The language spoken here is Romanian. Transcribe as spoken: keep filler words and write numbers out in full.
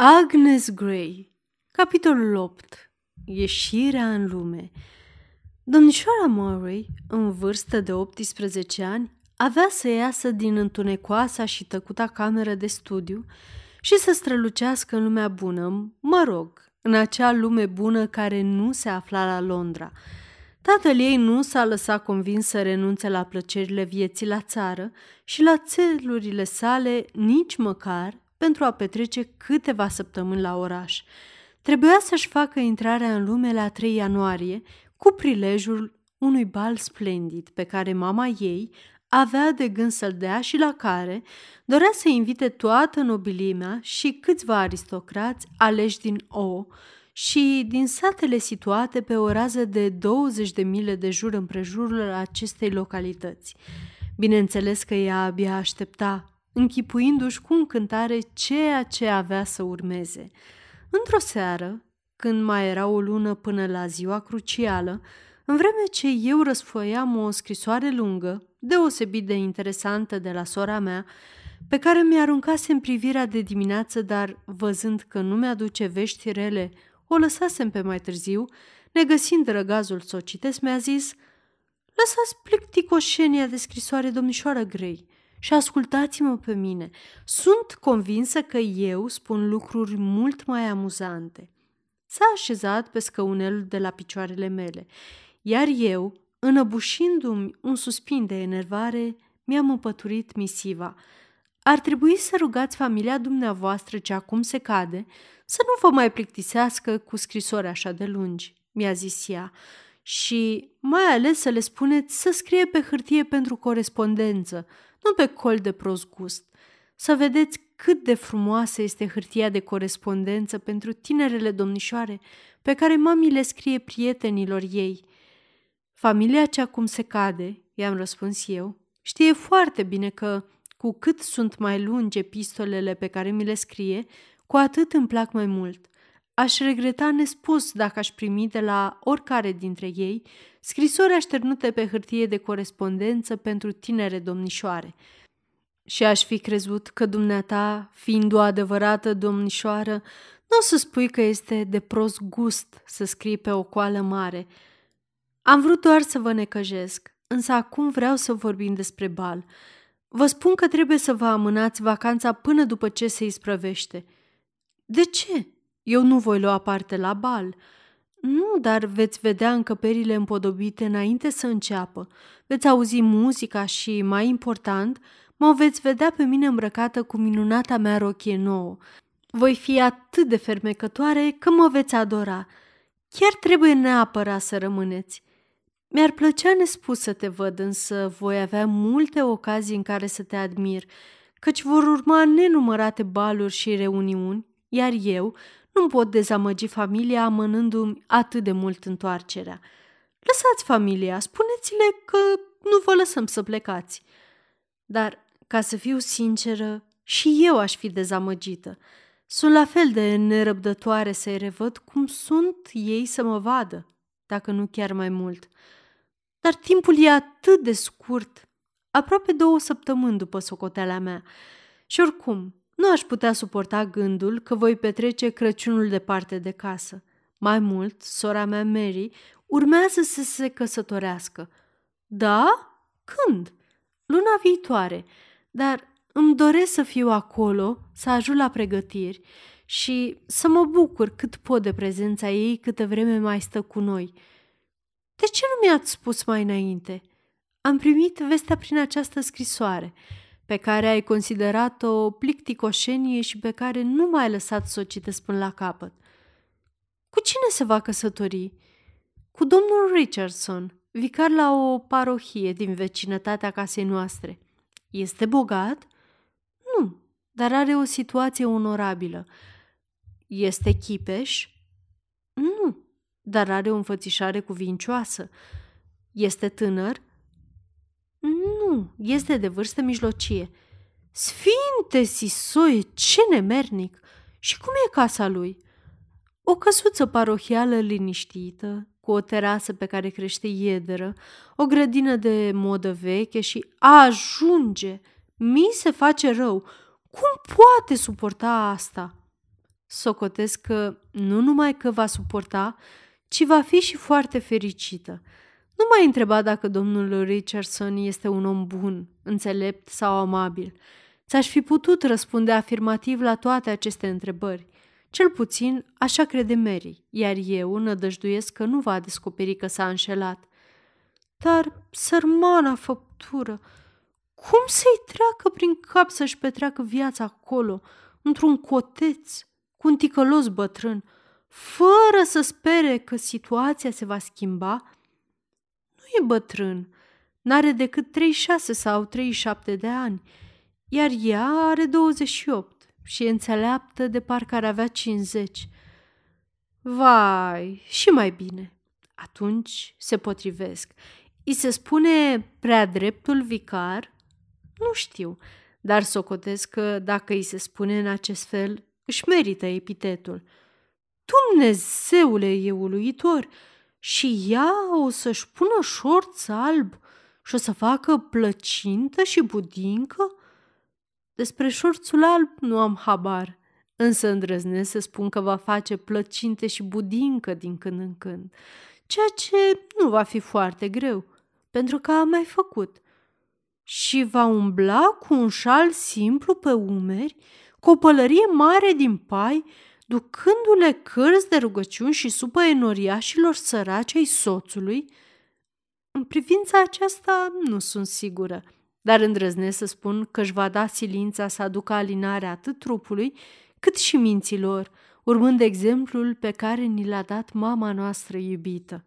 Agnes Grey, capitolul opt. Ieșirea în lume. Domnișoara Murray, în vârstă de optsprezece ani, avea să iasă din întunecoasa și tăcuta cameră de studiu și să strălucească în lumea bună, mă rog, în acea lume bună care nu se afla la Londra. Tatăl ei nu s-a lăsat convins să renunțe la plăcerile vieții la țară și la țelurile sale nici măcar pentru a petrece câteva săptămâni la oraș. Trebuia să-și facă intrarea în lume la trei ianuarie, cu prilejul unui bal splendid pe care mama ei avea de gând să-l dea și la care dorea să invite toată nobilimea și câțiva aristocrați aleși din O și din satele situate pe o rază de douăzeci de mile de jur împrejurul acestei localități. Bineînțeles că ea abia aștepta, închipuindu-și cu încântare ceea ce avea să urmeze. Într-o seară, când mai era o lună până la ziua crucială, în vreme ce eu răsfoiam o scrisoare lungă, deosebit de interesantă de la sora mea, pe care mi-a aruncasem privirea de dimineață, dar văzând că nu mi-aduce vești rele, o lăsasem pe mai târziu, negăsind răgazul să o citesc, mi-a zis: „Lăsați plicticoșenia de scrisoare, domnișoară Grey, și ascultați-mă pe mine. Sunt convinsă că eu spun lucruri mult mai amuzante." S-a așezat pe scaunelul de la picioarele mele, iar eu, înăbușindu-mi un suspin de enervare, mi-am împăturit misiva. „Ar trebui să rugați familia dumneavoastră, ce acum se cade, să nu vă mai plictisească cu scrisori așa de lungi," mi-a zis ea, „și mai ales să le spuneți să scrie pe hârtie pentru corespondență, nu pe col de prost gust. Să vedeți cât de frumoasă este hârtia de corespondență pentru tinerele domnișoare pe care mami le scrie prietenilor ei." „Familia ce acum se cade," i-am răspuns eu, „știe foarte bine că cu cât sunt mai lungi epistolele pe care mi le scrie, cu atât îmi plac mai mult. Aș regreta nespus dacă aș primi de la oricare dintre ei scrisori așternute pe hârtie de corespondență pentru tinere domnișoare. Și aș fi crezut că dumneata, fiind o adevărată domnișoară, nu o să spui că este de prost gust să scrii pe o coală mare. Am vrut doar să vă necăjesc, însă acum vreau să vorbim despre bal. Vă spun că trebuie să vă amânați vacanța până după ce se isprăvește." „De ce? Eu nu voi lua parte la bal." „Nu, dar veți vedea încăperile împodobite înainte să înceapă, veți auzi muzica și, mai important, mă veți vedea pe mine îmbrăcată cu minunata mea rochie nouă. Voi fi atât de fermecătoare că mă veți adora. Chiar trebuie neapărat să rămâneți." „Mi-ar plăcea nespus să te văd, însă voi avea multe ocazii în care să te admir, căci vor urma nenumărate baluri și reuniuni, iar eu nu-mi pot dezamăgi familia amânându-mi atât de mult întoarcerea. Lăsați familia, spuneți-le că nu vă lăsăm să plecați." Dar, ca să fiu sinceră, și eu aș fi dezamăgită. Sunt la fel de nerăbdătoare să-i revăd cum sunt ei să mă vadă, dacă nu chiar mai mult. Dar timpul e atât de scurt, aproape două săptămâni după socoteala mea, și oricum nu aș putea suporta gândul că voi petrece Crăciunul departe de casă. Mai mult, sora mea Mary urmează să se căsătorească. „Da? Când?" „Luna viitoare, dar îmi doresc să fiu acolo, să ajung la pregătiri și să mă bucur cât pot de prezența ei câtă vreme mai stă cu noi." „De ce nu mi-ați spus mai înainte?" „Am primit vestea prin această scrisoare, pe care ai considerat-o plicticoșenie și pe care nu m-ai lăsat să o citesc până la capăt." „Cu cine se va căsători?" „Cu domnul Richardson, vicar la o parohie din vecinătatea casei noastre." „Este bogat?" „Nu, dar are o situație onorabilă." „Este chipeș?" „Nu, dar are o înfățișare cuvincioasă." „Este tânăr?" „Nu, este de vârstă mijlocie." „Sfinte Sisoi, ce nemernic! Și cum e casa lui?" „O căsuță parohială liniștită, cu o terasă pe care crește iederă, o grădină de modă veche și ajunge, mi se face rău. Cum poate suporta asta?" Socotesc că nu numai că va suporta, ci va fi și foarte fericită. Nu mai întreba dacă domnul Richardson este un om bun, înțelept sau amabil. Ți-aș fi putut răspunde afirmativ la toate aceste întrebări. Cel puțin așa crede Mary, iar eu nădăjduiesc că nu va descoperi că s-a înșelat. Dar sărmana făptură, cum să-i treacă prin cap să-și petreacă viața acolo, într-un coteț, cu un ticălos bătrân, fără să spere că situația se va schimba? Nu e bătrân, n-are decât treizeci și șase sau treizeci și șapte de ani, iar ea are douăzeci și opt și e înțeleaptă de parcă ar avea cincizeci. Vai, și mai bine. Atunci se potrivesc. I se spune prea dreptul vicar? Nu știu, dar socotesc că dacă i se spune în acest fel, își merită epitetul. Dumnezeule, e uluitor! Și ea o să-și pună șorț alb și o să facă plăcintă și budincă? Despre șorțul alb nu am habar, însă îndrăznesc să spun că va face plăcinte și budincă din când în când, ceea ce nu va fi foarte greu, pentru că a mai făcut. Și va umbla cu un șal simplu pe umeri, cu o pălărie mare din pai, ducându-le cărți de rugăciuni și supă enoriașilor săraci ai soțului? În privința aceasta nu sunt sigură, dar îndrăznesc să spun că își va da silința să aducă alinarea atât trupului, cât și minților, urmând exemplul pe care ni l-a dat mama noastră iubită.